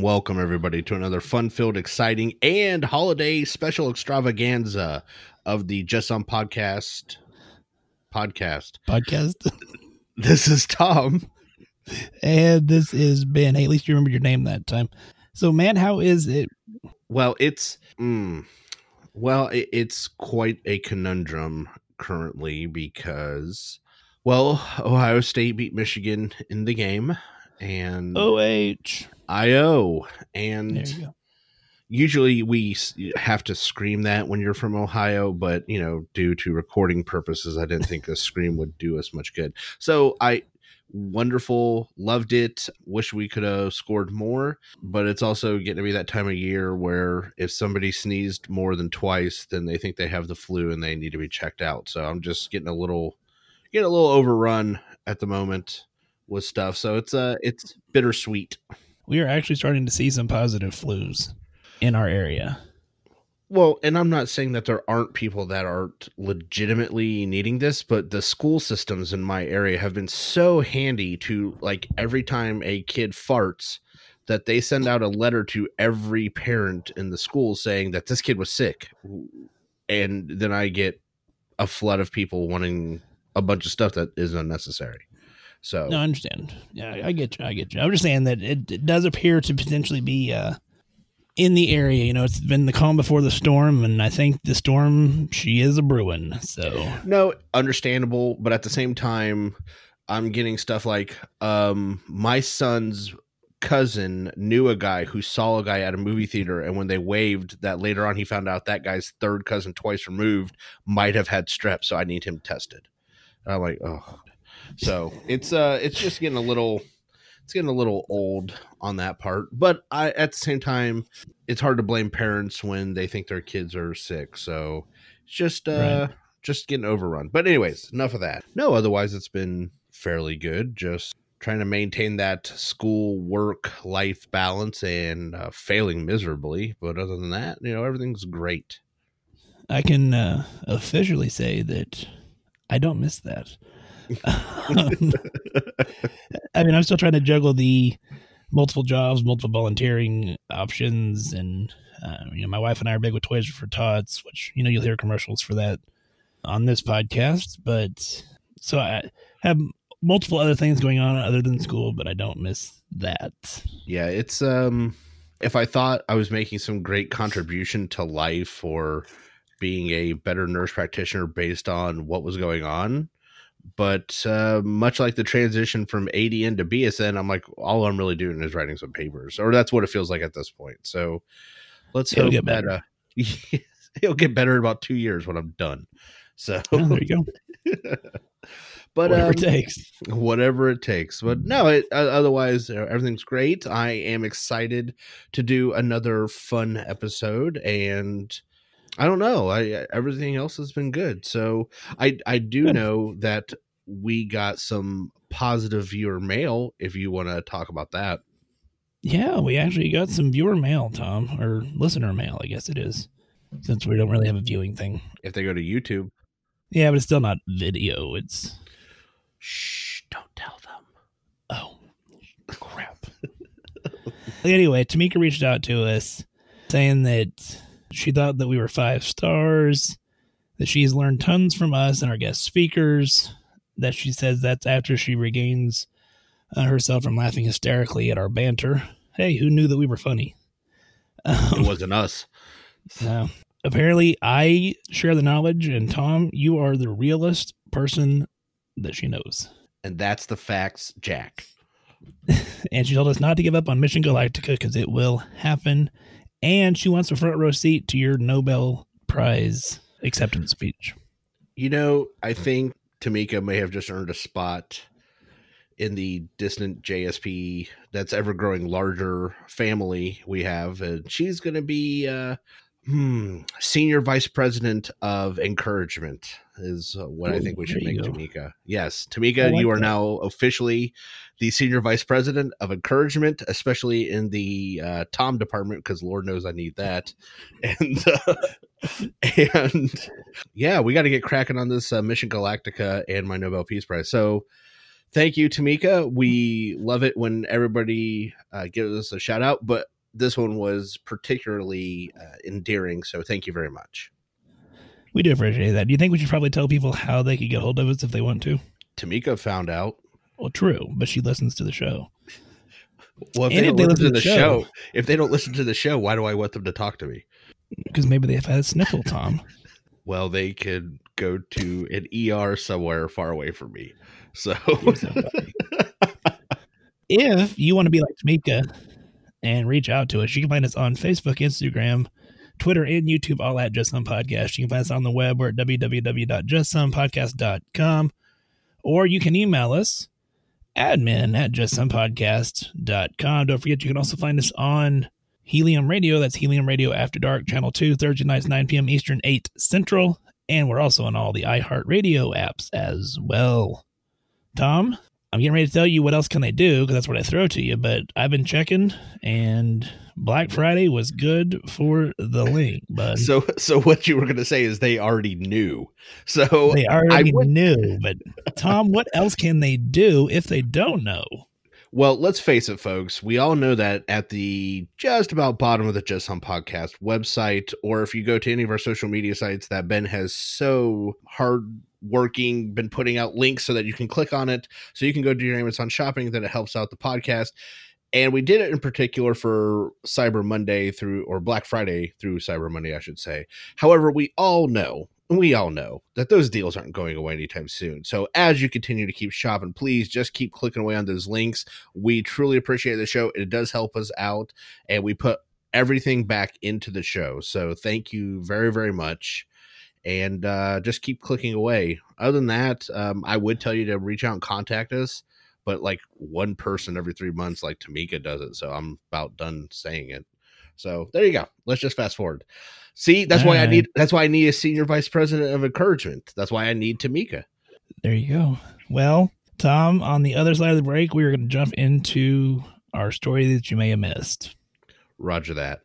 Welcome, everybody, to another fun-filled, exciting, and holiday special extravaganza of the Just Some Podcast. This is Tom. And this is Ben. Hey, at least you remembered your name that time. So, man, how is it? Well, it's quite a conundrum currently because, Ohio State beat Michigan in the game. And OHIO. And usually we have to scream that when you're from Ohio, but due to recording purposes, I didn't think a scream would do us much good. So loved it. Wish we could have scored more, but it's also getting to be that time of year where if somebody sneezed more than twice, then they think they have the flu and they need to be checked out. So I'm just getting a little overrun at the moment with stuff, so it's bittersweet. We are actually starting to see some positive flus in our area. Well, and I'm not saying that there aren't people that are legitimately needing this, but the school systems in my area have been so handy to, like, every time a kid farts, that they send out a letter to every parent in the school saying that this kid was sick, and then I get a flood of people wanting a bunch of stuff that is unnecessary. So no, I understand. Yeah, I get you. I'm just saying that it does appear to potentially be in the area. It's been the calm before the storm, and I think the storm, she is a brewing. So no, understandable. But at the same time, I'm getting stuff like my son's cousin knew a guy who saw a guy at a movie theater, and when they waved that later on, he found out that guy's third cousin, twice removed, might have had strep. So I need him tested. And I'm like, oh. So it's just getting a little old on that part, but at the same time, it's hard to blame parents when they think their kids are sick. So it's just getting overrun. But anyways, enough of that. No, otherwise it's been fairly good. Just trying to maintain that school work life balance and failing miserably. But other than that, everything's great. I can officially say that I don't miss that. I mean, I'm still trying to juggle the multiple jobs, multiple volunteering options, and my wife and I are big with Toys for Tots, which you'll hear commercials for that on this podcast. But so I have multiple other things going on other than school, but I don't miss that. Yeah, it's if I thought I was making some great contribution to life or being a better nurse practitioner based on what was going on. But much like the transition from ADN to BSN, I'm like, all I'm really doing is writing some papers, or that's what it feels like at this point. So hope get better. It'll get better in about 2 years when I'm done. So there you go. But whatever it takes. But no, otherwise everything's great. I am excited to do another fun episode, and I don't know. Everything else has been good. So I do know that we got some positive viewer mail, if you want to talk about that. Yeah, we actually got some viewer mail, Tom, or listener mail, I guess it is, since we don't really have a viewing thing. If they go to YouTube. Yeah, but it's still not video. It's... Shh, don't tell them. Oh, crap. Anyway, Tamika reached out to us saying that she thought that we were 5 stars, that she's learned tons from us and our guest speakers, that she says that's after she regains herself from laughing hysterically at our banter. Hey, who knew that we were funny? It wasn't us. So apparently I share the knowledge, and Tom, you are the realest person that she knows. And that's the facts, Jack. And she told us not to give up on Mission Galactica because it will happen. And she wants a front row seat to your Nobel Prize acceptance speech. You know, I think Tamika may have just earned a spot in the distant JSP that's ever growing larger family we have. And she's going to be senior vice president of encouragement is what I think we should make Tamika. Yes, Tamika, you are now officially the senior vice president of encouragement, especially in the Tom department, because Lord knows I need that. And and yeah, we got to get cracking on this Mission Galactica and my Nobel Peace Prize. So thank you, Tamika. We love it when everybody gives us a shout out, but this one was particularly endearing. So thank you very much. We do appreciate that. Do you think we should probably tell people how they could get hold of us if they want to? Tamika found out. Well, true, but she listens to the show. Well, if they don't listen to the show, why do I want them to talk to me? Because maybe they've had a sniffle, Tom. Well, they could go to an ER somewhere far away from me. So if you want to be like Tamika and reach out to us, you can find us on Facebook, Instagram, Twitter, and YouTube, all at Just Some Podcast. You can find us on the web. We're at www.justsomepodcast.com, or you can email us, admin@justsomepodcast.com. Don't forget, you can also find us on Helium Radio. That's Helium Radio After Dark, Channel 2, Thursday nights, 9 p.m. Eastern, 8 Central. And we're also on all the iHeartRadio apps as well. Tom, I'm getting ready to tell you what else can they do, because that's what I throw to you, but I've been checking, and Black Friday was good for the link. But so what you were going to say is they already knew. So they already knew, but Tom, what else can they do if they don't know? Well, let's face it, folks. We all know that at the just about bottom of the Just Some Podcast website, or if you go to any of our social media sites that Ben has so hard working, been putting out links so that you can click on it, so you can go do your Amazon shopping, then it helps out the podcast. And we did it in particular for Cyber Monday or Black Friday through Cyber Monday, I should say. However, we all know that those deals aren't going away anytime soon. So as you continue to keep shopping, please just keep clicking away on those links. We truly appreciate the show. It does help us out, and we put everything back into the show. So thank you very, very much. And just keep clicking away. Other than that, I would tell you to reach out and contact us, but like one person every 3 months, like Tamika does it. So I'm about done saying it. So there you go. Let's just fast forward. See, that's why I need a senior vice president of encouragement. That's why I need Tamika. There you go. Well, Tom, on the other side of the break, we are going to jump into our story that you may have missed. Roger that.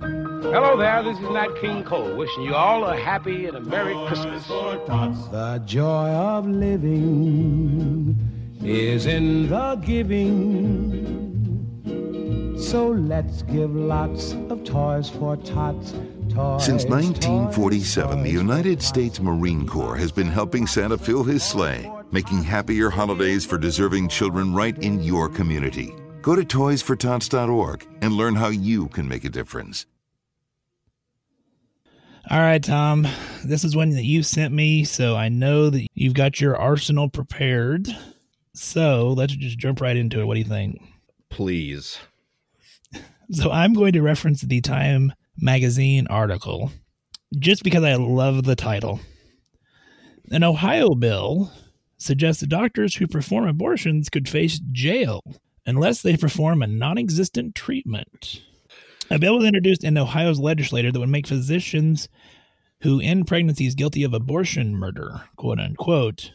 Hello there, this is Nat King Cole, wishing you all a happy and a Merry Christmas. The joy of living is in the giving, so let's give lots of toys for tots. Since 1947, the United States Marine Corps has been helping Santa fill his sleigh, making happier holidays for deserving children right in your community. Go to toysfortots.org and learn how you can make a difference. All right, Tom, this is one that you sent me, so I know that you've got your arsenal prepared. So let's just jump right into it. What do you think? Please. So I'm going to reference the Time Magazine article just because I love the title. An Ohio bill suggests that doctors who perform abortions could face jail unless they perform a non-existent treatment. A bill was introduced in Ohio's legislature that would make physicians who end pregnancies guilty of abortion murder, quote unquote,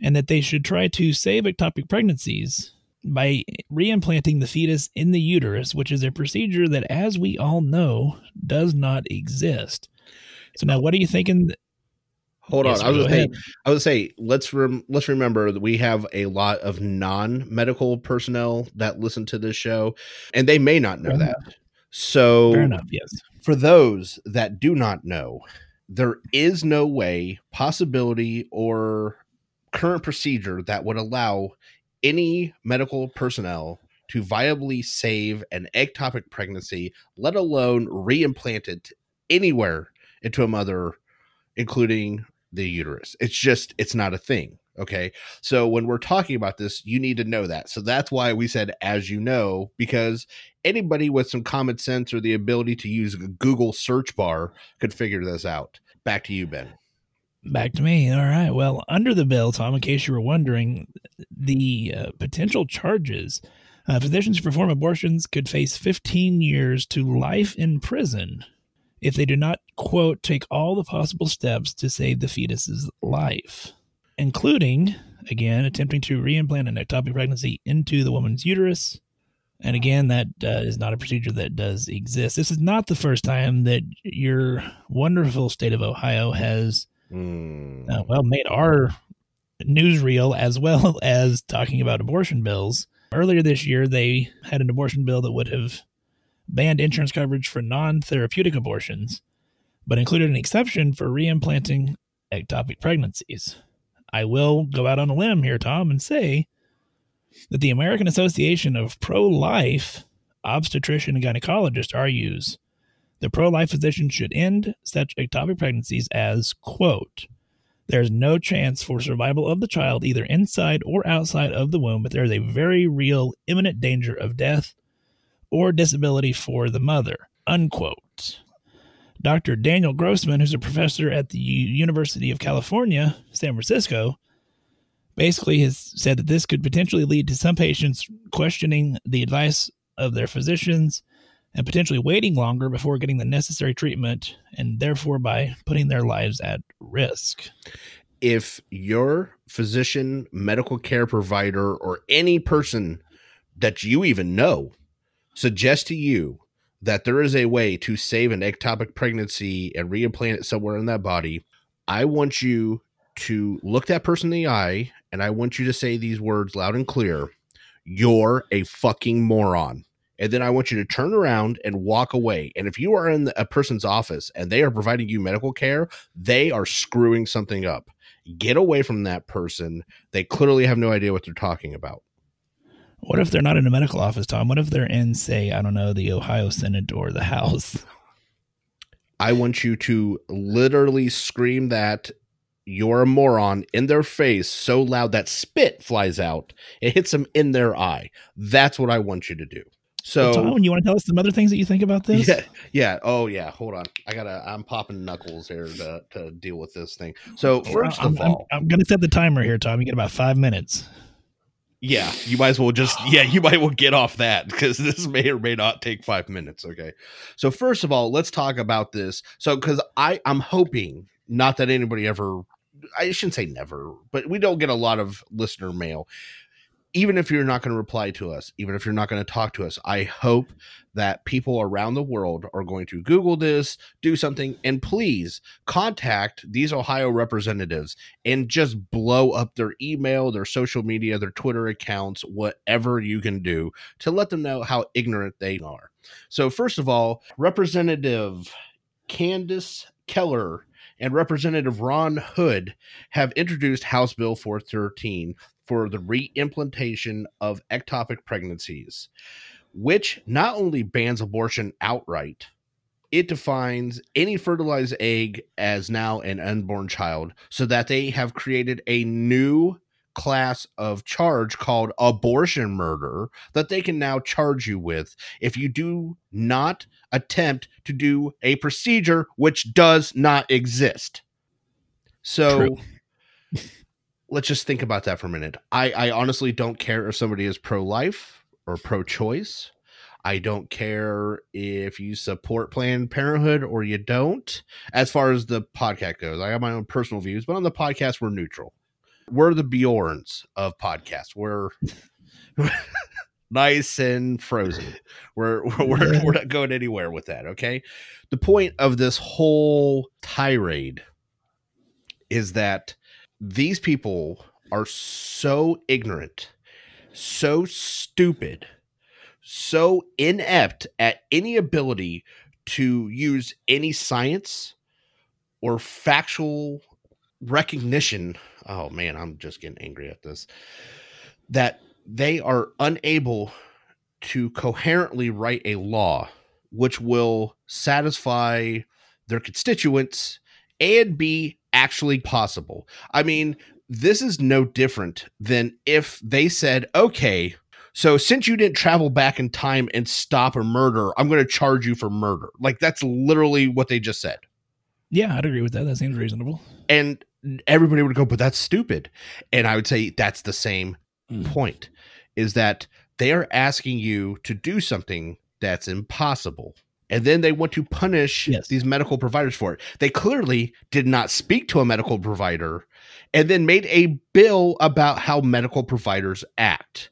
and that they should try to save ectopic pregnancies by reimplanting the fetus in the uterus, which is a procedure that, as we all know, does not exist. So now what are you thinking? Hold on. I was going to say, let's remember that we have a lot of non-medical personnel that listen to this show, and they may not know that. So fair enough, yes. For those that do not know, there is no way, possibility, or current procedure that would allow any medical personnel to viably save an ectopic pregnancy, let alone reimplant it anywhere into a mother, including the uterus. It's just, it's not a thing. Okay. So when we're talking about this, you need to know that. So that's why we said, as you know, because anybody with some common sense or the ability to use a Google search bar could figure this out. Back to you, Ben. Back to me. All right. Well, under the bill, Tom, in case you were wondering, the potential charges, physicians who perform abortions could face 15 years to life in prison if they do not, quote, take all the possible steps to save the fetus's life, including, again, attempting to reimplant an ectopic pregnancy into the woman's uterus. And again, that is not a procedure that does exist. This is not the first time that your wonderful state of Ohio has made our newsreel, as well as talking about abortion bills. Earlier this year, they had an abortion bill that would have banned insurance coverage for non-therapeutic abortions, but included an exception for reimplanting ectopic pregnancies. I will go out on a limb here, Tom, and say that the American Association of Pro-Life Obstetrician and Gynecologists argues the pro-life physician should end such ectopic pregnancies as, quote, there's no chance for survival of the child either inside or outside of the womb, but there is a very real imminent danger of death or disability for the mother, unquote. Dr. Daniel Grossman, who's a professor at the University of California, San Francisco, basically has said that this could potentially lead to some patients questioning the advice of their physicians and potentially waiting longer before getting the necessary treatment, and therefore by putting their lives at risk. If your physician, medical care provider, or any person that you even know suggests to you that there is a way to save an ectopic pregnancy and reimplant it somewhere in that body, I want you to look that person in the eye, and I want you to say these words loud and clear. You're a fucking moron. And then I want you to turn around and walk away. And if you are in a person's office and they are providing you medical care, they are screwing something up. Get away from that person. They clearly have no idea what they're talking about. What if they're not in a medical office, Tom? What if they're in, say, I don't know, the Ohio Senate or the House? I want you to literally scream that you're a moron in their face so loud that spit flies out. It hits them in their eye. That's what I want you to do. So, Tom, you want to tell us some other things that you think about this? Yeah. Oh, yeah. Hold on. I'm popping knuckles here to deal with this thing. So first of all, I'm going to set the timer here, Tom. You get about 5 minutes. Yeah. You might as well get off that, because this may or may not take 5 minutes. Okay. So first of all, let's talk about this. So, because I'm hoping not that anybody ever, I shouldn't say never, but we don't get a lot of listener mail. Even if you're not going to reply to us, even if you're not going to talk to us, I hope that people around the world are going to Google this, do something, and please contact these Ohio representatives and just blow up their email, their social media, their Twitter accounts, whatever you can do to let them know how ignorant they are. So first of all, Representative Candice Keller and Representative Ron Hood have introduced House Bill 413 for the reimplantation of ectopic pregnancies, which not only bans abortion outright, it defines any fertilized egg as now an unborn child, so that they have created a new class of charge called abortion murder that they can now charge you with if you do not attempt to do a procedure which does not exist. So... True. Let's just think about that for a minute. I honestly don't care if somebody is pro-life or pro-choice. I don't care if you support Planned Parenthood or you don't. As far as the podcast goes, I have my own personal views, but on the podcast, we're neutral. We're the Bjorns of podcasts. We're nice and frozen. We're not going anywhere with that, okay? The point of this whole tirade is that these people are so ignorant, so stupid, so inept at any ability to use any science or factual recognition. Oh man, I'm just getting angry at this. That they are unable to coherently write a law which will satisfy their constituents and be actually possible. I mean, this is no different than if they said, okay, so since you didn't travel back in time and stop a murder, I'm going to charge you for murder. Like, that's literally what they just said. Yeah, I'd agree with that. That seems reasonable. And everybody would go, but that's stupid. And I would say that's the same point, is that they are asking you to do something that's impossible. And then they want to punish these medical providers for it. They clearly did not speak to a medical provider and then made a bill about how medical providers act.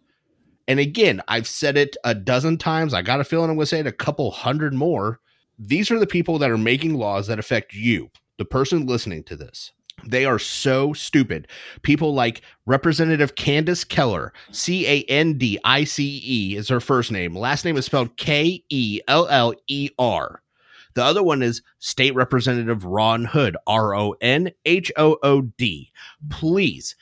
And again, I've said it a dozen times. I got a feeling I'm going to say it a couple hundred more. These are the people that are making laws that affect you, the person listening to this. They are so stupid. People like Representative Candice Keller, Candice is her first name. Last name is spelled Keller. The other one is State Representative Ron Hood, Ronhood. Please,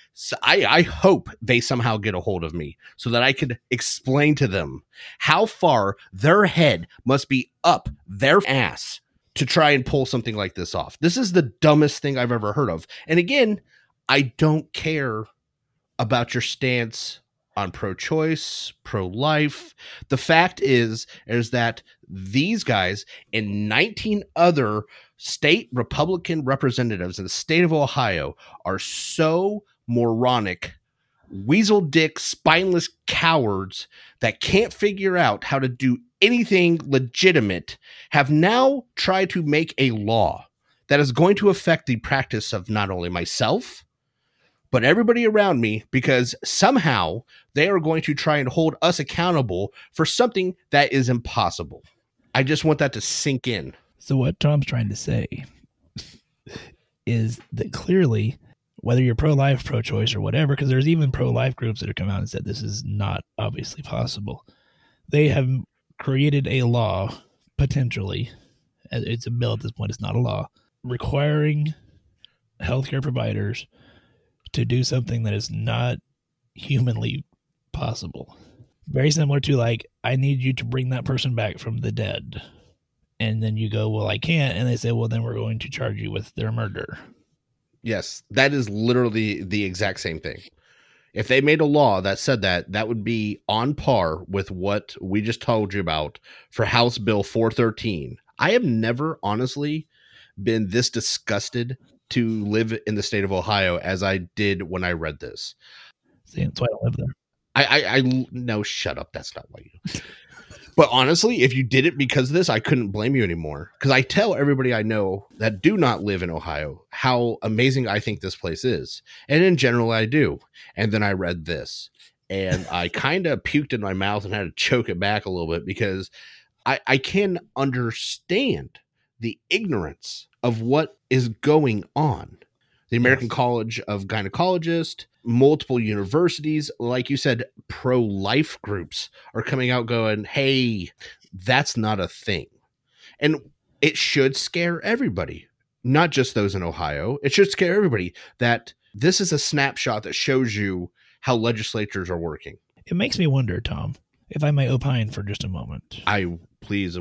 I hope they somehow get a hold of me so that I could explain to them how far their head must be up their ass to try and pull something like this off. This is the dumbest thing I've ever heard of. And again, I don't care about your stance on pro-choice, pro-life. The fact is that these guys and 19 other state Republican representatives in the state of Ohio are so moronic, weasel dick, spineless cowards that can't figure out how to do anything legitimate, have now tried to make a law that is going to affect the practice of not only myself, but everybody around me, because somehow they are going to try and hold us accountable for something that is impossible. I just want that to sink in. So what Tom's trying to say is that clearly, whether you're pro-life, pro-choice, or whatever, because there's even pro-life groups that have come out and said this is not obviously possible. They have created a law, potentially, it's a bill at this point, it's not a law, requiring healthcare providers to do something that is not humanly possible. Very similar to, like, I need you to bring that person back from the dead. And then you go, well, I can't. And they say, well, then we're going to charge you with their murder. Yes, that is literally the exact same thing. If they made a law that said that, that would be on par with what we just told you about for House Bill 413. I have never honestly been this disgusted to live in the state of Ohio as I did when I read this. See, that's why I don't live there. I no, shut up. That's not why you. But honestly, if you did it because of this, I couldn't blame you anymore, because I tell everybody I know that do not live in Ohio how amazing I think this place is. And in general, I do. And then I read this and I kind of puked in my mouth and had to choke it back a little bit, because I can understand the ignorance of what is going on. The American College of Gynecologists, multiple universities, like you said, pro-life groups are coming out going, hey, that's not a thing. And it should scare everybody, not just those in Ohio. It should scare everybody that this is a snapshot that shows you how legislatures are working. It makes me wonder, Tom, if I may opine for just a moment. I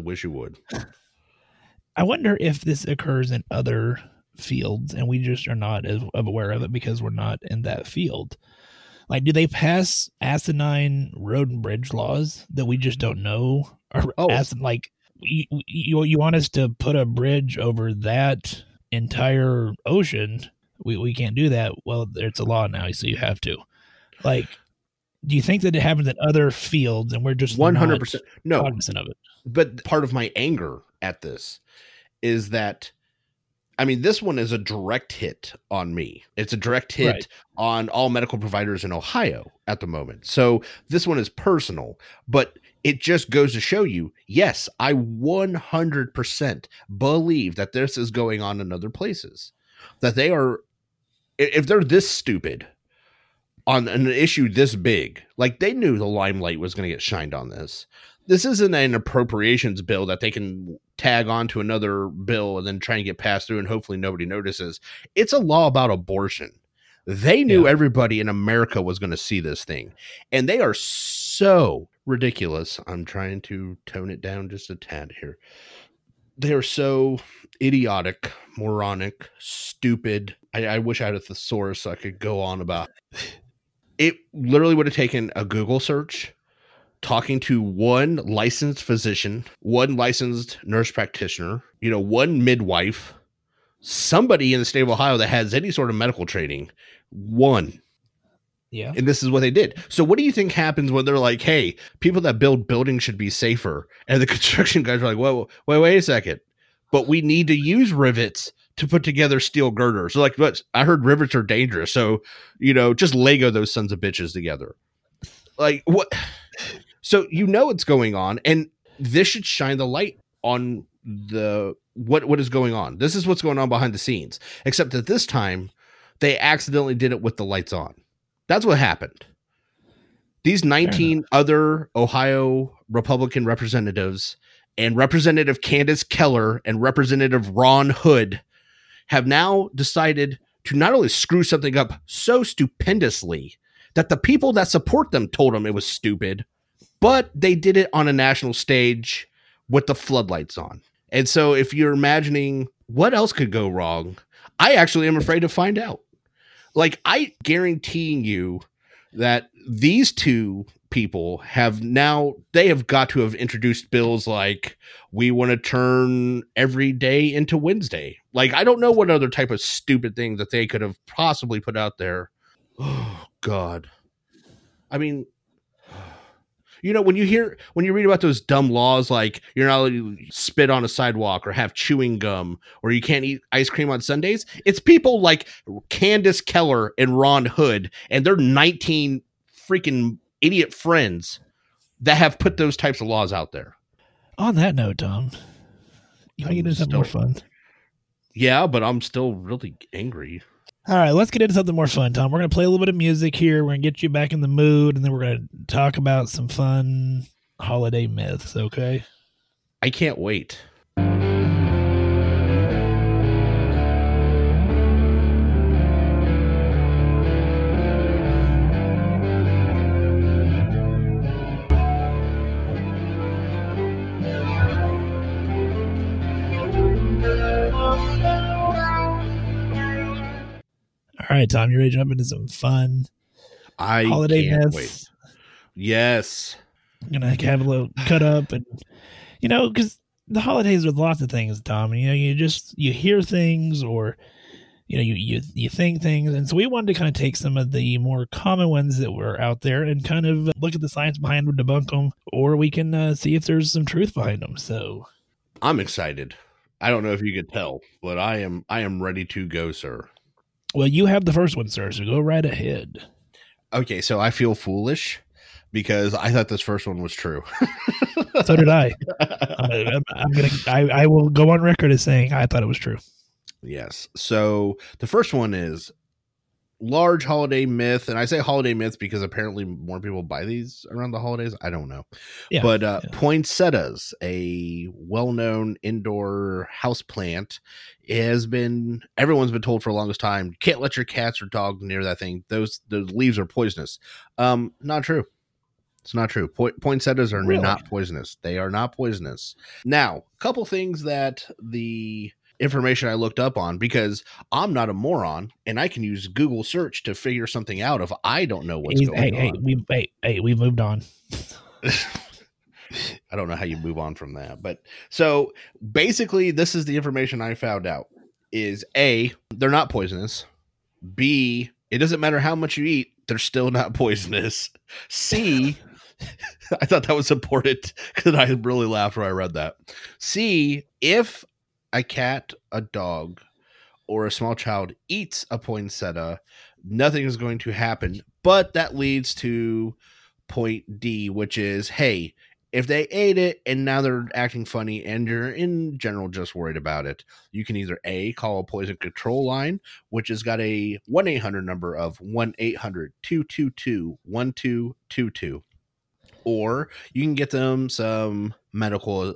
wish you would. I wonder if this occurs in other fields and we just are not as aware of it because we're not in that field. Like, do they pass asinine road and bridge laws that we just don't know? Or like, you want us to put a bridge over that entire ocean? We can't do that. Well, it's a law now, so you have to. Like, do you think that it happens in other fields and we're just 100% not cognizant of it? But part of my anger at this is that, I mean, this one is a direct hit on me. It's a direct hit on all medical providers in Ohio at the moment. So this one is personal, but it just goes to show you, yes, I 100% believe that this is going on in other places, that they are, if they're this stupid, on an issue this big. Like, they knew the limelight was going to get shined on this. This isn't an appropriations bill that they can tag on to another bill and then try and get passed through and hopefully nobody notices. It's a law about abortion. They knew everybody in America was going to see this thing. And they are so ridiculous. I'm trying to tone it down just a tad here. They are so idiotic, moronic, stupid. I wish I had a thesaurus I could go on about. It literally would have taken a Google search, talking to one licensed physician, one licensed nurse practitioner, you know, one midwife, somebody in the state of Ohio that has any sort of medical training, one. Yeah. And this is what they did. So what do you think happens when they're like, hey, people that build buildings should be safer? And the construction guys are like, whoa, wait a second. But we need to use rivets to put together steel girders. So like, what? I heard rivets are dangerous. So, you know, just Lego those sons of bitches together. Like what? So, you know, what's going on. And this should shine the light on the what is going on. This is what's going on behind the scenes, except that this time they accidentally did it with the lights on. That's what happened. These 19 other Ohio Republican representatives and Representative Candice Keller and Representative Ron Hood have now decided to not only screw something up so stupendously that the people that support them told them it was stupid, but they did it on a national stage with the floodlights on. And so if you're imagining what else could go wrong, I actually am afraid to find out. Like, I guaranteeing you that these two people have now, they have got to have introduced bills like, we want to turn every day into Wednesday. Like, I don't know what other type of stupid thing that they could have possibly put out there. Oh, God. I mean, you know, when you read about those dumb laws, like you're not allowed to spit on a sidewalk or have chewing gum or you can't eat ice cream on Sundays, it's people like Candice Keller and Ron Hood and their 19 freaking idiot friends that have put those types of laws out there. On that note, Tom, you want to get into something more fun? Yeah, but I'm still really angry. All right, let's get into something more fun, Tom. We're going to play a little bit of music here. We're going to get you back in the mood, and then we're going to talk about some fun holiday myths, okay? I can't wait. All right, Tom, you ready to jump into some fun holiday myths? Wait. Yes. I'm going to have a little cut up and, you know, because the holidays with lots of things, Tom, you know, you hear things or, you know, you think things. And so we wanted to kind of take some of the more common ones that were out there and kind of look at the science behind them, debunk them, or we can see if there's some truth behind them. So I'm excited. I don't know if you could tell, but I am ready to go, sir. Well, you have the first one, sir, so go right ahead. Okay, so I feel foolish because I thought this first one was true. So did I. I will go on record as saying I thought it was true. Yes. So the first one is large holiday myth. And I say holiday myth because apparently more people buy these around the holidays. I don't know. Yeah, but poinsettias, a well-known indoor house plant, everyone's been told for the longest time, you can't let your cats or dog near that thing. Those leaves are poisonous. Not true. It's not true. Poinsettias are really not poisonous. They are not poisonous. Now, a couple things that the information I looked up on, because I'm not a moron and I can use Google search to figure something out if I don't know what's going on. We've moved on. I don't know how you move on from that. But so basically, this is the information I found out is A, they're not poisonous. B, it doesn't matter how much you eat, they're still not poisonous. C, I thought that was important because I really laughed when I read that. C, if a cat, a dog, or a small child eats a poinsettia, nothing is going to happen. But that leads to point D, which is, hey, If they ate it and now they're acting funny and you're in general just worried about it, you can either A, call a poison control line, which has got a 1-800 number of 1-800-222-1222, or you can get them some medical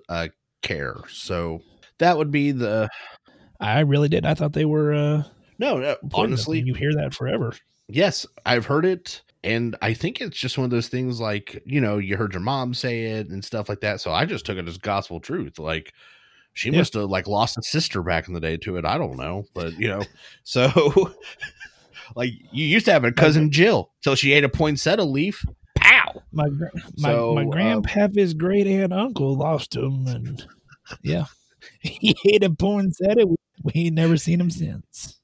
care. So that would be the... I really did. I thought they were... No, honestly... You hear that forever. Yes, I've heard it. And I think it's just one of those things like, you know, you heard your mom say it and stuff like that. So I just took it as gospel truth. Like she must have like lost a sister back in the day to it. I don't know. But, you know, so like you used to have a cousin Jill till she ate a poinsettia leaf. Pow. My grandpappy's great aunt uncle lost him. And yeah, he ate a poinsettia. We ain't never seen him since.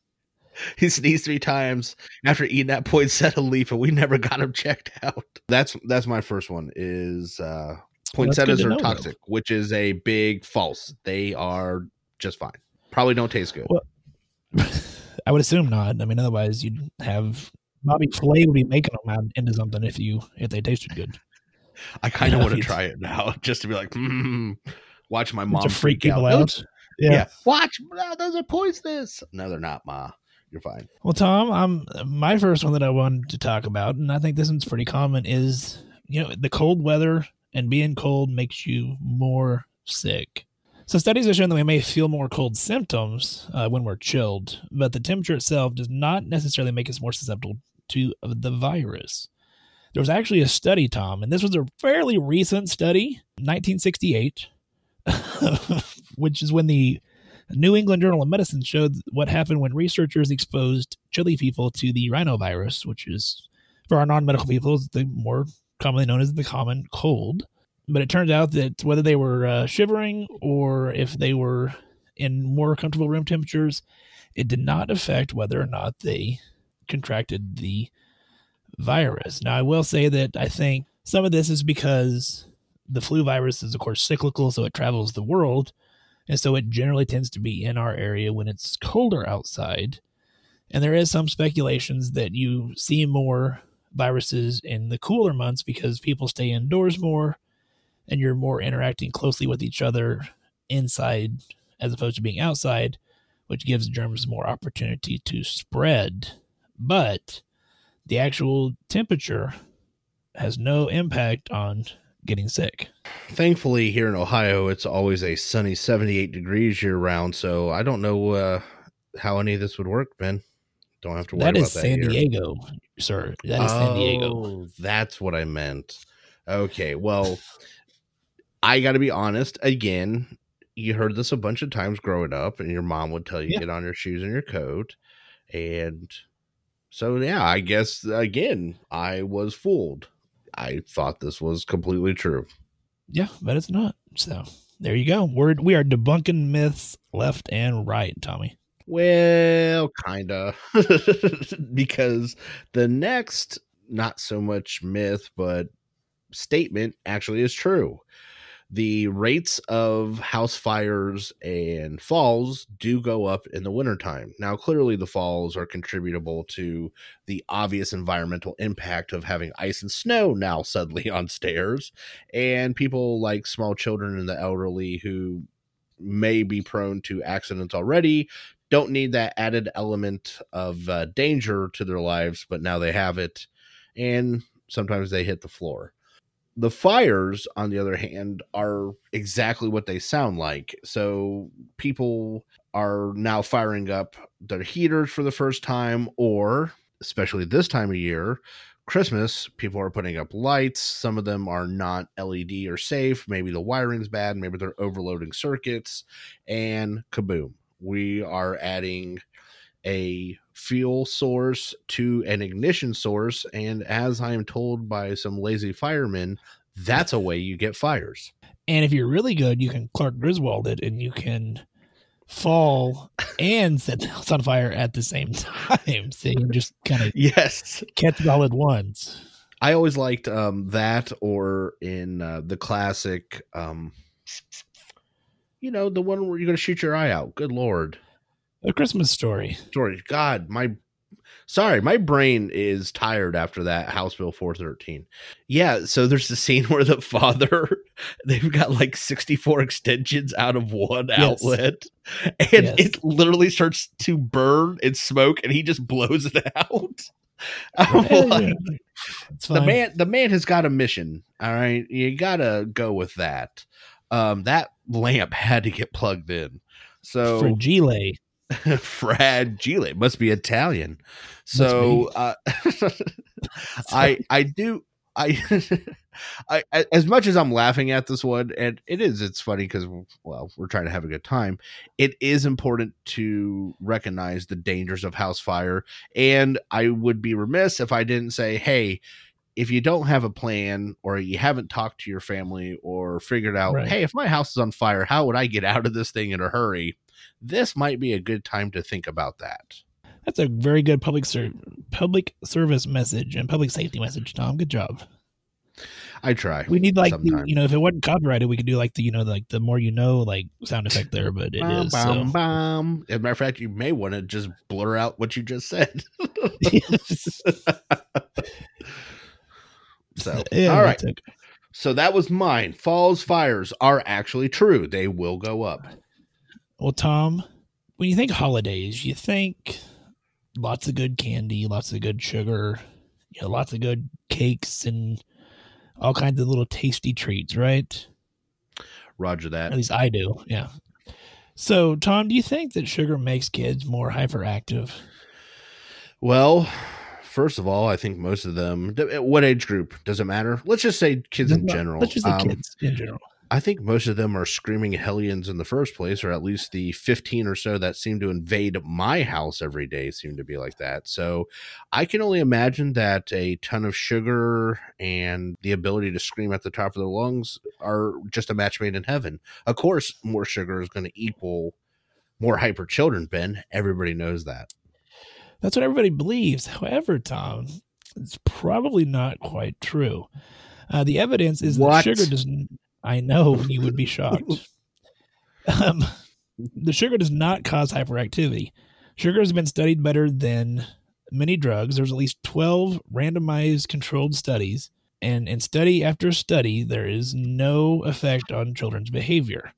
He sneezed 3 times after eating that poinsettia leaf, and we never got him checked out. That's my first one is poinsettias are toxic, though. Which is a big false. They are just fine. Probably don't taste good. Well, I would assume not. I mean, otherwise you'd have Bobby Flay would be making them out into something if they tasted good. I kind of want to try it now just to be like, watch my mom freak out. Yeah. Watch. Oh, those are poisonous. No, they're not, Ma. You're fine. Well, Tom, my first one that I wanted to talk about, and I think this one's pretty common, is, you know, the cold weather and being cold makes you more sick. So studies have shown that we may feel more cold symptoms when we're chilled, but the temperature itself does not necessarily make us more susceptible to the virus. There was actually a study, Tom, and this was a fairly recent study, 1968, which is when the New England Journal of Medicine showed what happened when researchers exposed chilly people to the rhinovirus, which is, for our non-medical people, is the more commonly known as the common cold. But it turns out that whether they were shivering or if they were in more comfortable room temperatures, it did not affect whether or not they contracted the virus. Now, I will say that I think some of this is because the flu virus is, of course, cyclical, so it travels the world. And so it generally tends to be in our area when it's colder outside. And there is some speculations that you see more viruses in the cooler months because people stay indoors more and you're more interacting closely with each other inside as opposed to being outside, which gives germs more opportunity to spread. But the actual temperature has no impact on getting sick. Thankfully, here in Ohio, it's always a sunny 78 degrees year round. So I don't know how any of this would work, Ben. Don't have to worry about that. That is San Diego, sir. That is San Diego. That's what I meant. Okay. Well, I got to be honest. Again, you heard this a bunch of times growing up, and your mom would tell you get on your shoes and your coat. And so, yeah, I guess, again, I was fooled. I thought this was completely true. Yeah, but it's not. So there you go. We are debunking myths left and right, Tommy. Well, kind of. Because the next, not so much myth, but statement actually is true. The rates of house fires and falls do go up in the wintertime. Now, clearly the falls are contributable to the obvious environmental impact of having ice and snow now suddenly on stairs. And people like small children and the elderly who may be prone to accidents already don't need that added element of danger to their lives, but now they have it. And sometimes they hit the floor. The fires, on the other hand, are exactly what they sound like. So people are now firing up their heaters for the first time, or especially this time of year, Christmas, people are putting up lights. Some of them are not LED or safe. Maybe the wiring's bad. Maybe they're overloading circuits. And kaboom, we are adding a fuel source to an ignition source, and as I am told by some lazy firemen, that's a way you get fires. And if you're really good, you can Clark Griswold it, and you can fall and set the house on fire at the same time. So you just kind of catch it all at once. I always liked that, or in the classic, you know, the one where you're going to shoot your eye out. Good Lord. A Christmas Story. God, my brain is tired after that House Bill 413. Yeah, so there's the scene where the father They've got like 64 extensions out of one outlet, and it literally starts to burn and smoke, and he just blows it out. I'm like, the man has got a mission. All right, you gotta go with that. That lamp had to get plugged in. So fragile, fragile must be Italian. So I as much as I'm laughing at this one, and it's funny because, well, we're trying to have a good time. It is important to recognize the dangers of house fire. And I would be remiss if I didn't say, hey, if you don't have a plan or you haven't talked to your family or figured out, hey, if my house is on fire, how would I get out of this thing in a hurry? This might be a good time to think about that. That's a very good public service message and public safety message, Tom. Good job. I try. We need like the, if it wasn't copyrighted, we could do like the the more like sound effect there, but it is. Bomb. As a matter of fact, you may want to just blur out what you just said. So all right. So that was mine. False fires are actually true. They will go up. Well, Tom, when you think holidays, you think lots of good candy, lots of good sugar, lots of good cakes and all kinds of little tasty treats, right? Roger that. At least I do, yeah. So, Tom, do you think that sugar makes kids more hyperactive? Well, first of all, I think most of them, what age group? Does it matter? Let's just say kids in general. Let's just say kids in general. I think most of them are screaming hellions in the first place, or at least the 15 or so that seem to invade my house every day seem to be like that. So I can only imagine that a ton of sugar and the ability to scream at the top of their lungs are just a match made in heaven. Of course, more sugar is going to equal more hyper children, Ben. Everybody knows that. That's what everybody believes. However, Tom, it's probably not quite true. The evidence is that sugar doesn't... I know you would be shocked. The sugar does not cause hyperactivity. Sugar has been studied better than many drugs. There's at least 12 randomized controlled studies. And in study after study, there is no effect on children's behavior.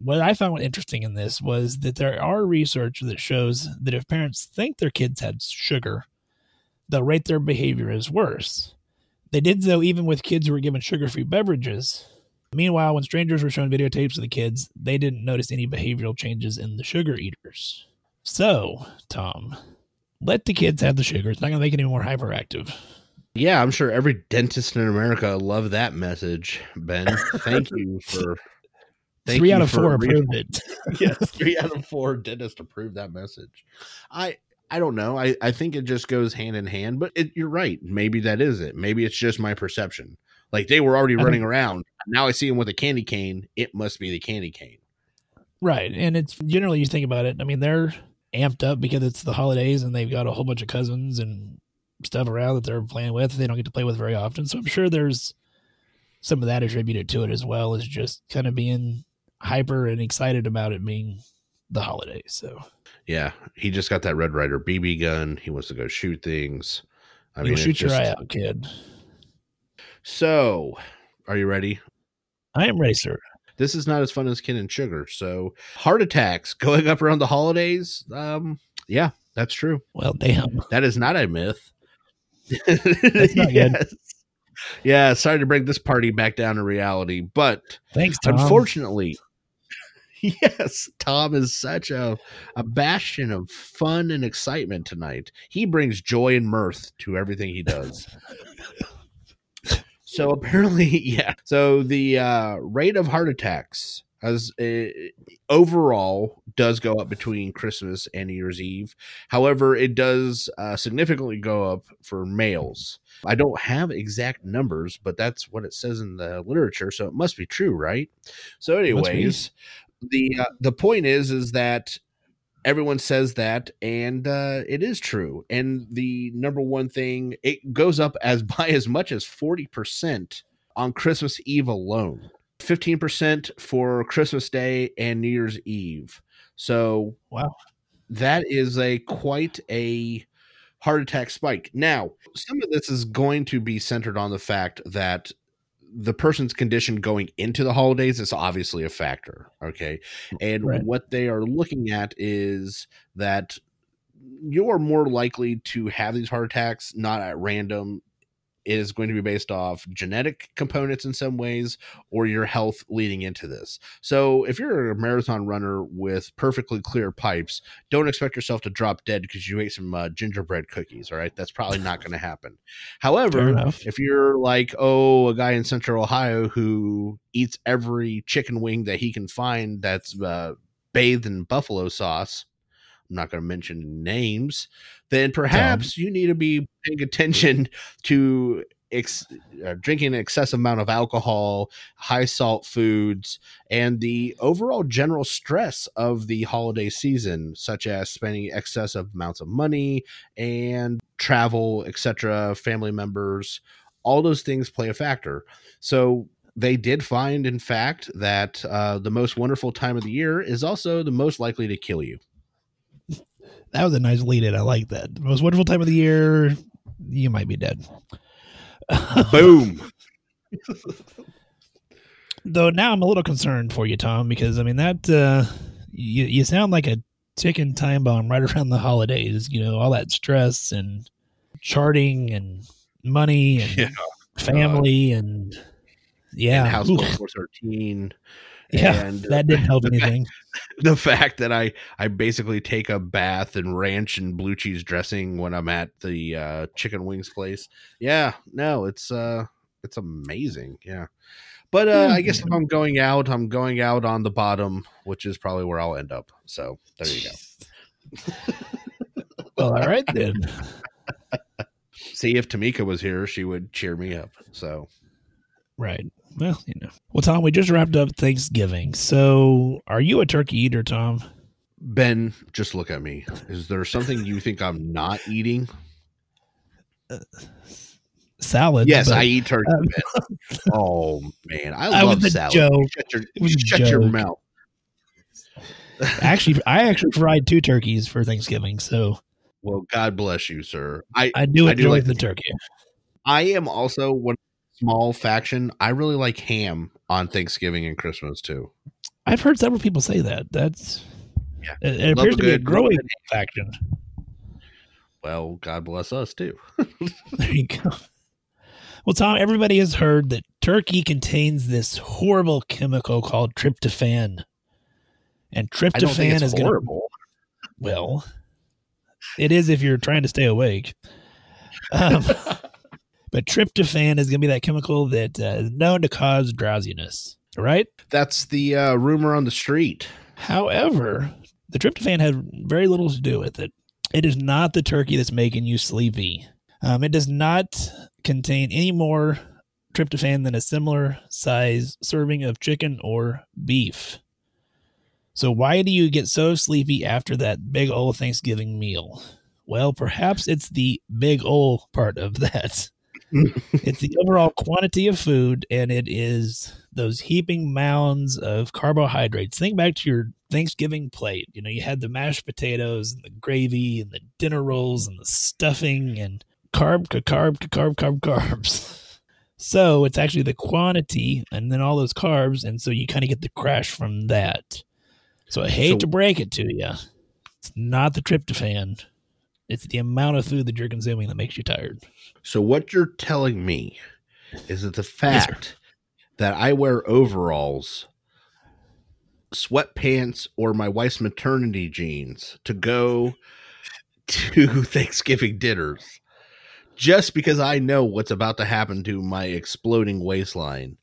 What I found interesting in this was that there are research that shows that if parents think their kids had sugar, they'll rate their behavior as worse. They did so even with kids who were given sugar-free beverages. Meanwhile, when strangers were shown videotapes of the kids, they didn't notice any behavioral changes in the sugar eaters. So, Tom, let the kids have the sugar. It's not going to make any more hyperactive. Yeah, I'm sure every dentist in America loved that message, Ben. Thank you for... Three out of four approved it. Yes, 3 out of 4 dentists approved that message. I don't know. I think it just goes hand in hand, but you're right. Maybe that is it. Maybe it's just my perception. Like they were already running around. Now I see them with a candy cane. It must be the candy cane. Right. And it's generally, you think about it. I mean, they're amped up because it's the holidays and they've got a whole bunch of cousins and stuff around that they're playing with. They don't get to play with very often. So I'm sure there's some of that attributed to it as well as just kind of being hyper and excited about it being the holiday. So yeah, he just got that Red Ryder BB gun. He wants to go shoot things. I mean, shoot your eye out, kid. So, are you ready? I am ready, sir. This is not as fun as Kin and Sugar. So, heart attacks going up around the holidays. Yeah, that's true. Well, damn, that is not a myth. That's not good. Yeah, sorry to bring this party back down to reality, but thanks, Tom. Unfortunately. Yes, Tom is such a bastion of fun and excitement tonight. He brings joy and mirth to everything he does. So apparently, yeah. So the rate of heart attacks as overall does go up between Christmas and New Year's Eve. However, it does significantly go up for males. I don't have exact numbers, but that's what it says in the literature. So it must be true, right? So anyways... The point is that everyone says that, and it is true. And the number one thing, it goes up by as much as 40% on Christmas Eve alone, 15% for Christmas Day and New Year's Eve. So wow, that is quite a heart attack spike. Now, some of this is going to be centered on the fact that the person's condition going into the holidays is obviously a factor. Okay. And what they are looking at is that you're more likely to have these heart attacks, not at random. It is going to be based off genetic components in some ways, or your health leading into this. So if you're a marathon runner with perfectly clear pipes, don't expect yourself to drop dead because you ate some gingerbread cookies. All right. That's probably not going to happen. However, if you're like, oh, a guy in Central Ohio who eats every chicken wing that he can find that's bathed in buffalo sauce, I'm not going to mention names, then perhaps you need to be paying attention to drinking an excessive amount of alcohol, high salt foods, and the overall general stress of the holiday season, such as spending excessive amounts of money and travel, etc., family members. All those things play a factor. So they did find, in fact, that the most wonderful time of the year is also the most likely to kill you. That was a nice lead in. I like that. The most wonderful time of the year, you might be dead. Boom. Though now I'm a little concerned for you, Tom, because I mean that you sound like a ticking time bomb right around the holidays. You know, all that stress and charting and money and family and house 413. Yeah, and that didn't help anything. The fact that I basically take a bath in ranch and blue cheese dressing when I'm at the chicken wings place. Yeah, no, it's amazing. Yeah. But I guess if I'm going out on the bottom, which is probably where I'll end up. So there you go. Well, all right then. See, if Tamika was here, she would cheer me up. So. Right. Well, you know. Well, Tom, we just wrapped up Thanksgiving. So are you a turkey eater, Tom? Ben, just look at me. Is there something you think I'm not eating? Salad. Yes, I eat turkey. Ben. Oh, man. I love salad. Joke. Shut your mouth. I actually fried 2 turkeys for Thanksgiving. So, well, God bless you, sir. I do enjoy the turkey. I am also one small faction. I really like ham on Thanksgiving and Christmas too. I've heard several people say that. It appears to be a growing faction. Well, God bless us too. There you go. Well, Tom, everybody has heard that turkey contains this horrible chemical called tryptophan, and tryptophan is horrible. Well, it is if you're trying to stay awake. But tryptophan is going to be that chemical that is known to cause drowsiness, right? That's the rumor on the street. However, the tryptophan had very little to do with it. It is not the turkey that's making you sleepy. It does not contain any more tryptophan than a similar size serving of chicken or beef. So why do you get so sleepy after that big old Thanksgiving meal? Well, perhaps it's the big ol' part of that. It's the overall quantity of food, and it is those heaping mounds of carbohydrates. Think back to your Thanksgiving plate. You know, you had the mashed potatoes and the gravy and the dinner rolls and the stuffing and carbs. So it's actually the quantity and then all those carbs, and so you kind of get the crash from that. So I hate to break it to you. It's not the tryptophan. It's the amount of food that you're consuming that makes you tired. So what you're telling me is that the fact that I wear overalls, sweatpants, or my wife's maternity jeans to go to Thanksgiving dinners, just because I know what's about to happen to my exploding waistline,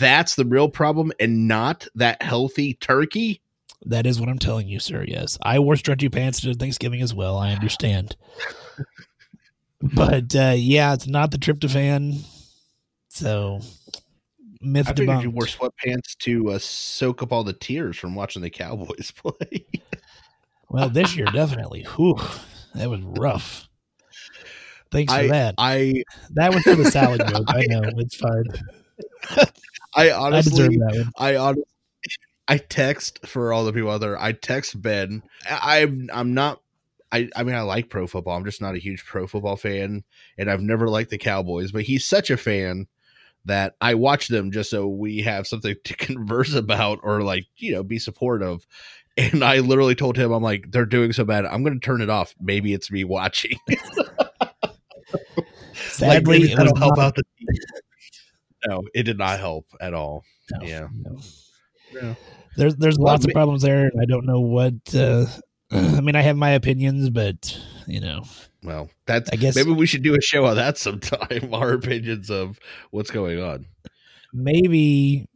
that's the real problem and not that healthy turkey? That is what I'm telling you, sir. Yes. I wore stretchy pants to Thanksgiving as well. I understand. But it's not the tryptophan. So myth debunked. I figured you wore sweatpants to soak up all the tears from watching the Cowboys play. Well, this year, definitely. Whew, that was rough. Thanks for that. That was for the salad joke. I know. It's fine. I honestly I text for all the people out there. I text Ben. I mean, I like pro football. I'm just not a huge pro football fan, and I've never liked the Cowboys, but he's such a fan that I watch them just so we have something to converse about or, like, you know, be supportive. And I literally told him, I'm like, they're doing so bad, I'm going to turn it off. Maybe it's me watching. Sadly, like, that'll help out the team. No, it did not help at all. No, yeah. No. Yeah. There's lots of problems there. I don't know what, I mean, I have my opinions, but, you know, well, that's, I guess maybe we should do a show on that sometime. Our opinions of what's going on. Maybe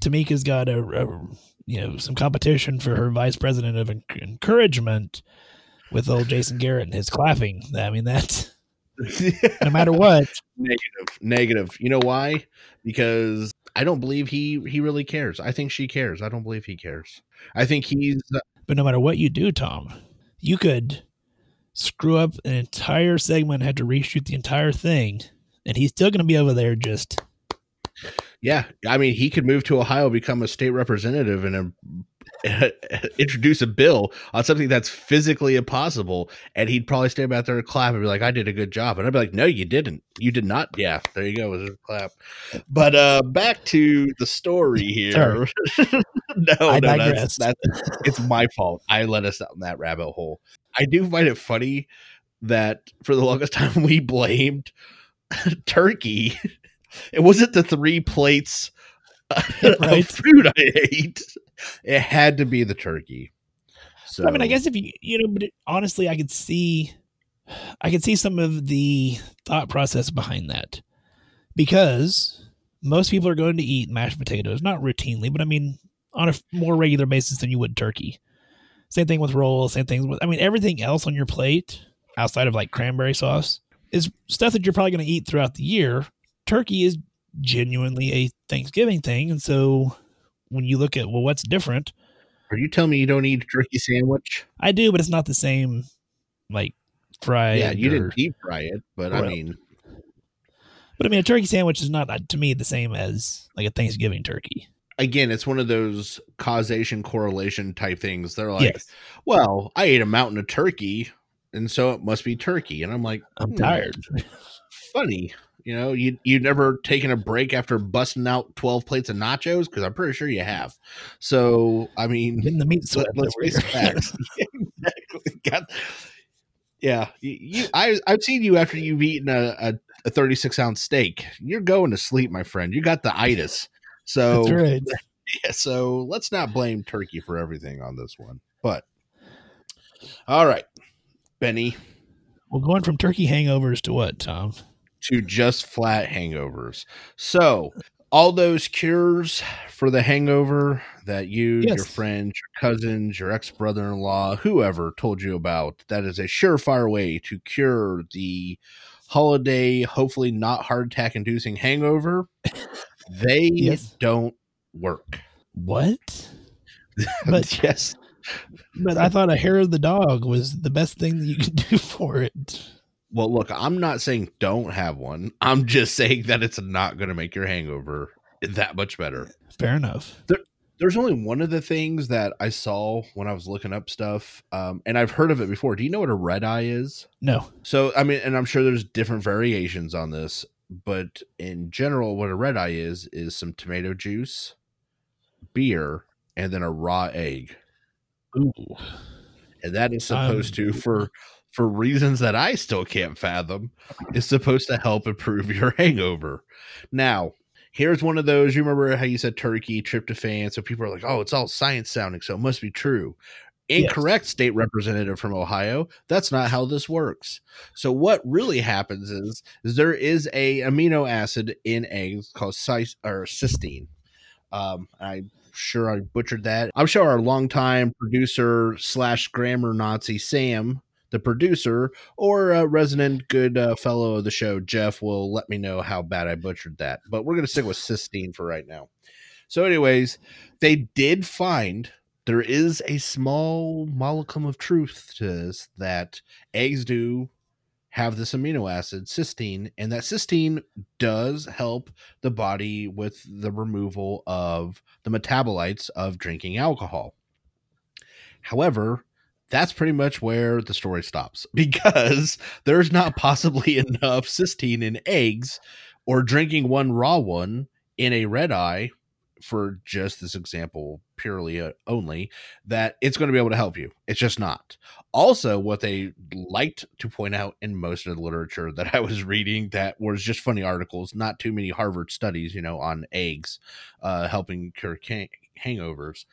Tamika's got a you know, some competition for her vice president of encouragement with old Jason Garrett and his clapping. I mean, that's no matter what. Negative. You know why? Because I don't believe he really cares. I think she cares. I don't believe he cares. I think he's. But no matter what you do, Tom, you could screw up an entire segment, had to reshoot the entire thing, and he's still going to be over there just. Yeah. I mean, he could move to Ohio, become a state representative, and introduce a bill on something that's physically impossible, and he'd probably stand back there and clap and be like, I did a good job. And I'd be like, no, you didn't. You did not. Yeah, there you go. It was a clap. But back to the story here. No, that's it's my fault. I let us down that rabbit hole. I do find it funny that for the longest time we blamed turkey. It wasn't the 3 plates right. of food I ate. It had to be the turkey. So I mean, I guess if you know, but honestly, I could see some of the thought process behind that, because most people are going to eat mashed potatoes, not routinely, but I mean, on a more regular basis than you would turkey. Same thing with rolls. Same thing with, I mean, everything else on your plate outside of like cranberry sauce is stuff that you're probably going to eat throughout the year. Turkey is genuinely a Thanksgiving thing, and so when you look at, well, what's different? Are you telling me you don't eat a turkey sandwich? I do, but it's not the same, like fried. Yeah, you didn't deep fry it, but I mean, a turkey sandwich is not, to me, the same as like a Thanksgiving turkey. Again, it's one of those causation correlation type things. They're like, yes. Well, I ate a mountain of turkey, and so it must be turkey. And I'm like, I'm tired. Funny. You know, you never taken a break after busting out 12 plates of nachos? Because I'm pretty sure you have. So, I mean, in the meat sweat, let's face facts. Exactly. God. Yeah. I've seen you after you've eaten a 36-ounce steak. You're going to sleep, my friend. You got the itis. So, that's right. Yeah, so let's not blame turkey for everything on this one. But, all right, Benny. Well, going from turkey hangovers to what, Tom? To just flat hangovers. So all those cures for the hangover that you, yes. your friends, your cousins, your ex-brother-in-law, whoever told you about, that is a surefire way to cure the holiday, hopefully not heart attack inducing hangover. They don't work. What? But yes. But I thought a hair of the dog was the best thing that you could do for it. Well, look, I'm not saying don't have one. I'm just saying that it's not going to make your hangover that much better. Fair enough. There's only one of the things that I saw when I was looking up stuff, and I've heard of it before. Do you know what a red eye is? No. So, I mean, and I'm sure there's different variations on this, but in general, what a red eye is some tomato juice, beer, and then a raw egg. Ooh. And that is supposed to, for reasons that I still can't fathom, is supposed to help improve your hangover. Now, here's one of those. You remember how you said turkey, tryptophan. So people are like, oh, it's all science sounding, so it must be true. Incorrect, yes. State representative from Ohio. That's not how this works. So what really happens is there is a amino acid in eggs called cysteine. I'm sure I butchered that. I'm sure our longtime producer / grammar Nazi, Sam, the producer, or a resident good fellow of the show, Jeff, will let me know how bad I butchered that. But we're going to stick with cysteine for right now. So anyways, they did find there is a small molecule of truth to this, that eggs do have this amino acid, cysteine, and that cysteine does help the body with the removal of the metabolites of drinking alcohol. However, that's pretty much where the story stops, because there's not possibly enough cysteine in eggs or drinking one raw one in a red eye, for just this example purely only, that it's going to be able to help you. It's just not. Also, what they liked to point out in most of the literature that I was reading that was just funny articles, not too many Harvard studies, you know, on eggs helping cure hangovers.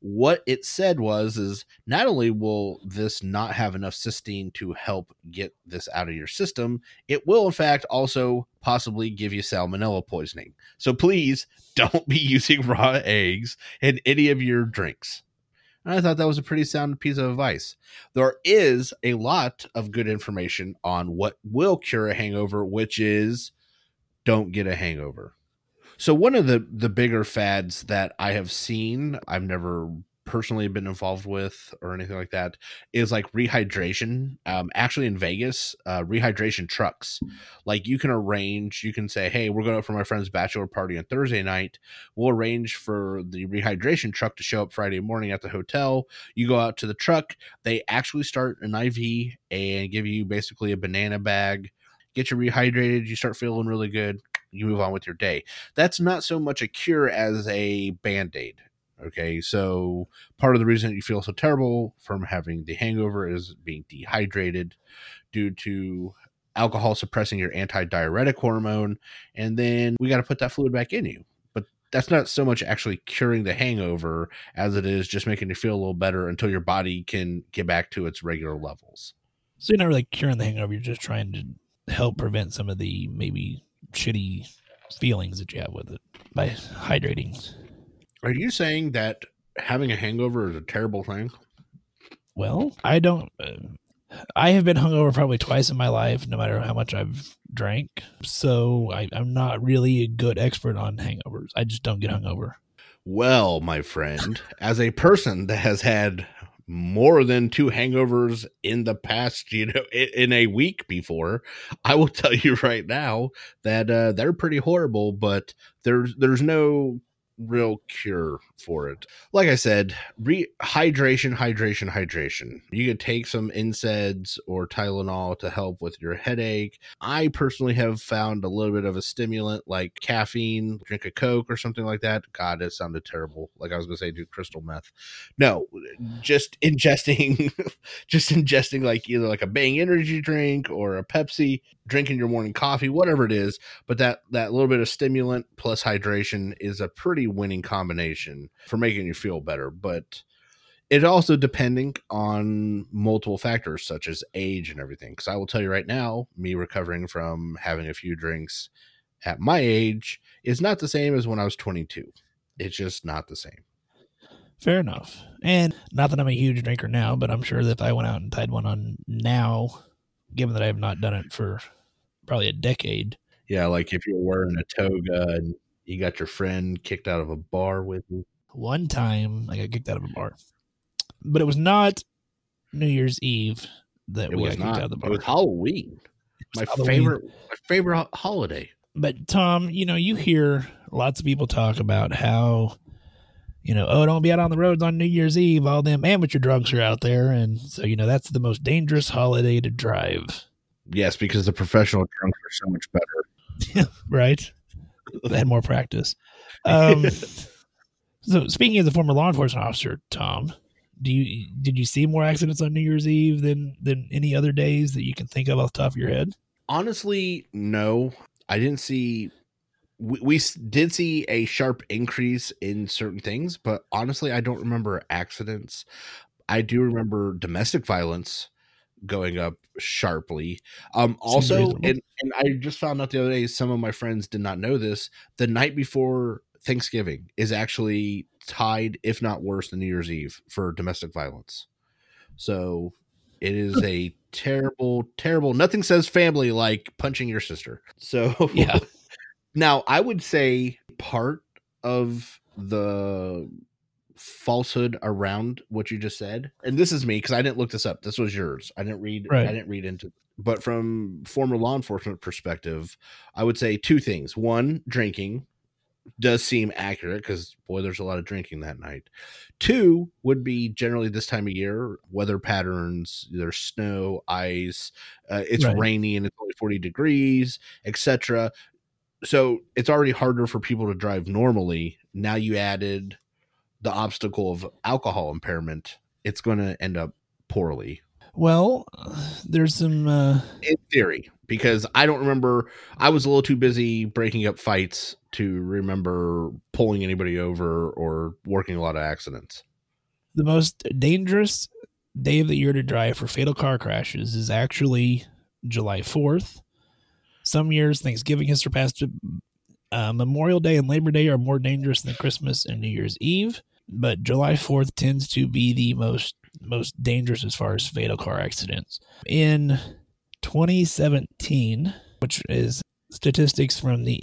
What it said was, is not only will this not have enough cysteine to help get this out of your system, it will in fact also possibly give you salmonella poisoning. So please don't be using raw eggs in any of your drinks. And I thought that was a pretty sound piece of advice. There is a lot of good information on what will cure a hangover, which is don't get a hangover. So one of the bigger fads that I have seen, I've never personally been involved with or anything like that, is like rehydration. Actually in Vegas, rehydration trucks. Like you can arrange, you can say, hey, we're going up for my friend's bachelor party on Thursday night. We'll arrange for the rehydration truck to show up Friday morning at the hotel. You go out to the truck. They actually start an IV and give you basically a banana bag, get you rehydrated. You start feeling really good. You move on with your day. That's not so much a cure as a Band-Aid. Okay. So part of the reason that you feel so terrible from having the hangover is being dehydrated due to alcohol suppressing your antidiuretic hormone. And then we got to put that fluid back in you, but that's not so much actually curing the hangover as it is just making you feel a little better until your body can get back to its regular levels. So you're not really curing the hangover. You're just trying to help prevent some of the maybe shitty feelings that you have with it by hydrating. Are you saying that having a hangover is a terrible thing? Well, I don't. I have been hungover probably twice in my life, no matter how much I've drank. So I'm not really a good expert on hangovers. I just don't get hungover. Well, my friend, as a person that has had more than two hangovers in the past, you know, in a week before, I will tell you right now that they're pretty horrible, but there's no real cure for it. Like I said, hydration. You could take some NSAIDs or Tylenol to help with your headache. I personally have found a little bit of a stimulant like caffeine, drink a Coke or something like that. God, it sounded terrible. Like I was going to say, do crystal meth. No, just ingesting like either like a Bang energy drink or a Pepsi, drinking your morning coffee, whatever it is. But that little bit of stimulant plus hydration is a pretty winning combination for making you feel better. But it also depending on multiple factors such as age and everything. Because I will tell you right now, me recovering from having a few drinks at my age is not the same as when I was 22. It's just not the same. Fair enough. And not that I'm a huge drinker now, but I'm sure that if I went out and tied one on now, given that I have not done it for probably a decade. Yeah, like if you're wearing a toga and you got your friend kicked out of a bar with you. One time I got kicked out of a bar, but it was not New Year's Eve that we got kicked out of the bar. It was Halloween. My favorite holiday. But Tom, you know, you hear lots of people talk about how, you know, oh, don't be out on the roads on New Year's Eve. All them amateur drunks are out there. And so, you know, that's the most dangerous holiday to drive. Yes, because the professional drunks are so much better. Right. They had more practice. So speaking as a former law enforcement officer, Tom, did you see more accidents on New Year's Eve than any other days that you can think of off the top of your head? Honestly, no. I didn't see... We did see a sharp increase in certain things, but honestly, I don't remember accidents. I do remember domestic violence going up sharply. Also, and I just found out the other day, some of my friends did not know this, the night before Thanksgiving is actually tied, if not worse, than New Year's Eve for domestic violence. So it is a terrible, terrible, nothing says family like punching your sister. So yeah. Now, I would say part of the falsehood around what you just said, and this is me because I didn't look this up. This was yours. I didn't read into it. But from former law enforcement perspective, I would say two things. One, drinking does seem accurate because, boy, there's a lot of drinking that night. Two would be generally this time of year, weather patterns, there's snow, ice, it's rainy and it's only 40 degrees, etc. So it's already harder for people to drive normally. Now you added the obstacle of alcohol impairment. It's going to end up poorly. Well, there's some... in theory, because I don't remember. I was a little too busy breaking up fights to remember pulling anybody over or working a lot of accidents. The most dangerous day of the year to drive for fatal car crashes is actually July 4th. Some years, Thanksgiving has surpassed Memorial Day and Labor Day are more dangerous than Christmas and New Year's Eve. But July 4th tends to be the most dangerous as far as fatal car accidents. In 2017, which is statistics from the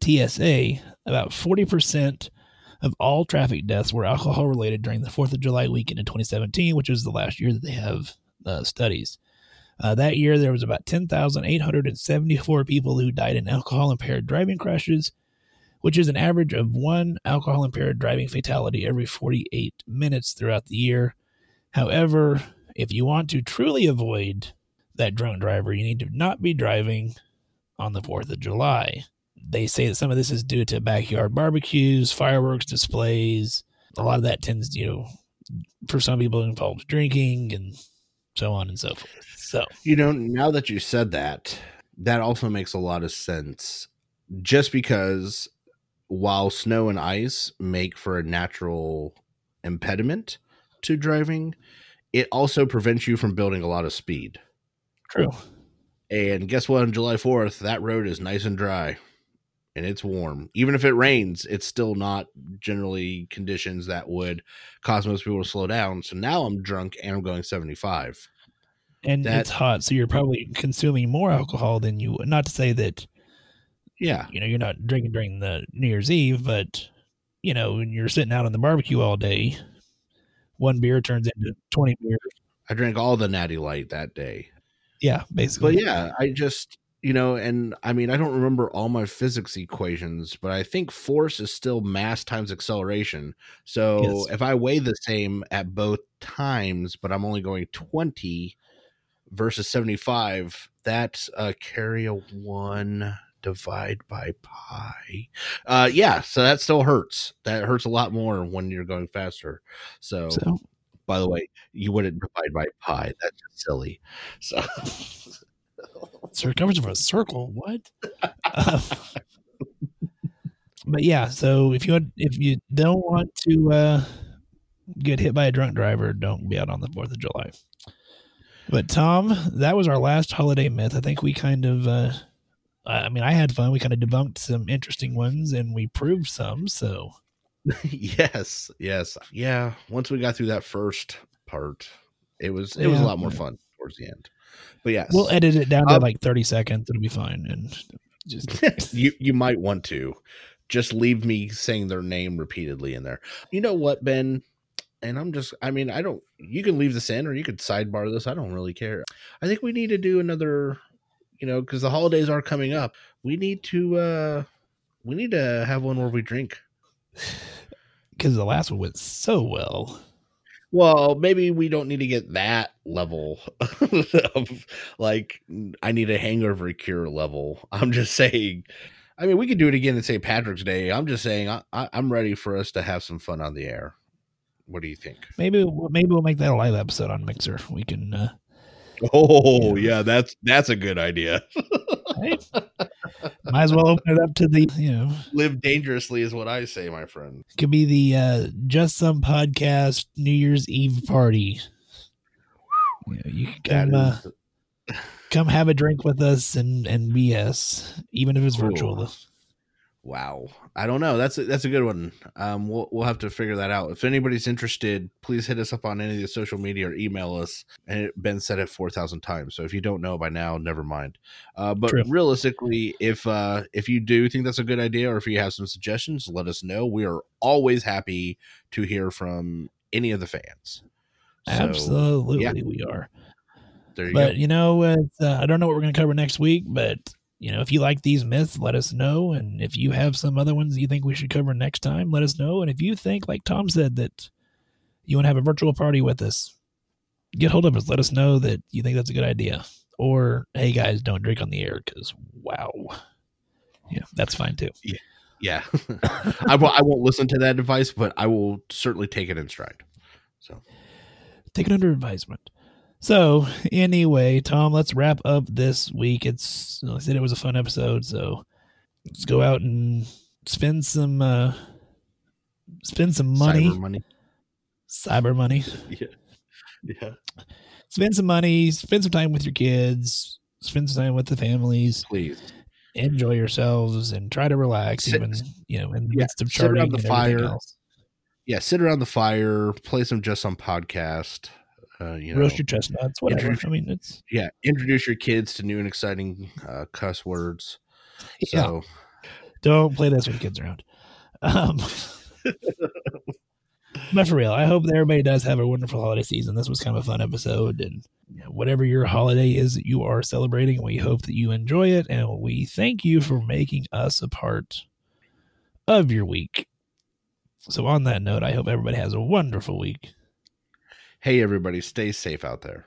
NHTSA, about 40% of all traffic deaths were alcohol-related during the 4th of July weekend in 2017, which was the last year that they have studies. That year, there was about 10,874 people who died in alcohol-impaired driving crashes, which is an average of one alcohol-impaired driving fatality every 48 minutes throughout the year. However, if you want to truly avoid that drunk driver, you need to not be driving on the 4th of July. They say that some of this is due to backyard barbecues, fireworks displays. A lot of that tends to, for some people, involves drinking and so on and so forth. So, now that you said that, that also makes a lot of sense. Just because... while snow and ice make for a natural impediment to driving, it also prevents you from building a lot of speed. True. And guess what? On July 4th, that road is nice and dry and it's warm. Even if it rains, it's still not generally conditions that would cause most people to slow down. So now I'm drunk and I'm going 75. And it's hot. So you're probably consuming more alcohol than you would. Not to say that, yeah, you're not drinking during the New Year's Eve, but, when you're sitting out on the barbecue all day, one beer turns into 20 beers. I drank all the Natty Light that day. Yeah, basically. But yeah, I just, I don't remember all my physics equations, but I think force is still mass times acceleration. So yes, if I weigh the same at both times, but I'm only going 20 versus 75, that's carry a one... divide by pi. So that still hurts. That hurts a lot more when you're going faster. So by the way, you wouldn't divide by pi. That's just silly. So circumference of a circle. What? But yeah, so if you don't want to get hit by a drunk driver, don't be out on the 4th of July. But Tom, that was our last holiday myth. I think we kind of I had fun. We kind of debunked some interesting ones and we proved some. So yes. Yeah. Once we got through that first part, it was a lot more fun towards the end, but yes, we'll edit it down to like 30 seconds. It'll be fine. And just you might want to just leave me saying their name repeatedly in there. You know what, Ben? And you can leave this in or you could sidebar this. I don't really care. I think we need to do another, because the holidays are coming up. We need to have one where we drink. Because the last one went so well. Well, maybe we don't need to get that level of I need a hangover cure level. I'm just saying, we could do it again at St. Patrick's Day. I'm just saying I'm ready for us to have some fun on the air. What do you think? Maybe we'll make that a live episode on Mixer. We can, oh yeah, that's a good idea. Right? Might as well open it up to the live dangerously is what I say, my friend. Could be the Just Some Podcast New Year's Eve party. You can come have a drink with us and BS, even if it's virtual. Wow, I don't know. That's a good one. We'll have to figure that out. If anybody's interested, please hit us up on any of the social media or email us. And Ben said it 4,000 times, so if you don't know by now, never mind. But true. Realistically, if you do think that's a good idea, or if you have some suggestions, let us know. We are always happy to hear from any of the fans. So, absolutely, yeah. We are. There you go. But I don't know what we're going to cover next week, but. If you like these myths, let us know. And if you have some other ones you think we should cover next time, let us know. And if you think, like Tom said, that you want to have a virtual party with us, get hold of us. Let us know that you think that's a good idea. Or, hey, guys, don't drink on the air because, wow. Yeah, that's fine too. Yeah. Yeah. I won't listen to that advice, but I will certainly take it in stride. So take it under advisement. So anyway, Tom, let's wrap up this week. I said it was a fun episode, so let's go out and spend some money. Cyber money. Yeah. Spend some money, spend some time with your kids, spend some time with the families. Please. Enjoy yourselves and try to relax, in the midst of charting. Sit around the fire. Yeah, sit around the fire. Play some Just Some Podcast. Roast your chestnuts. Whatever. Introduce your kids to new and exciting cuss words. Yeah. So don't play this with kids around. But for real, I hope that everybody does have a wonderful holiday season. This was kind of a fun episode, and whatever your holiday is that you are celebrating, we hope that you enjoy it, and we thank you for making us a part of your week. So on that note, I hope everybody has a wonderful week. Hey, everybody, stay safe out there.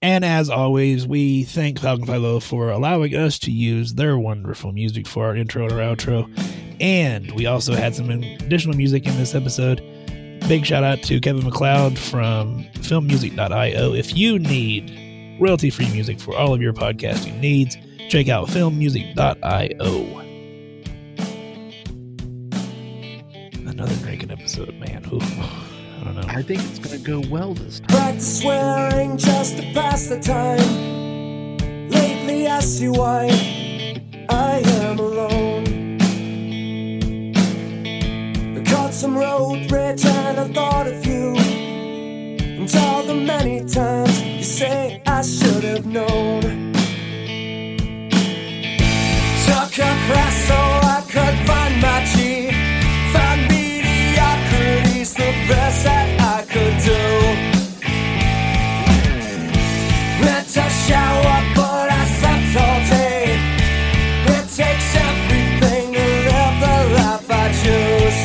And as always, we thank Falcon 5 for allowing us to use their wonderful music for our intro and our outro. And we also had some additional music in this episode. Big shout out to Kevin MacLeod from filmmusic.io. If you need royalty-free music for all of your podcasting needs, check out filmmusic.io. Another drinking episode, man. Ooh, I don't know. I think it's going to go well this time. Practice swearing just to pass the time. Lately I see why I am alone. Caught some road rage and I thought of you, and all the many times you say I should have known. Took a class so I could find my G. Found mediocrity's the best that I could do. Meant a shower but I slept all day. It takes everything to live the life I choose.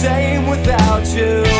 Same without you.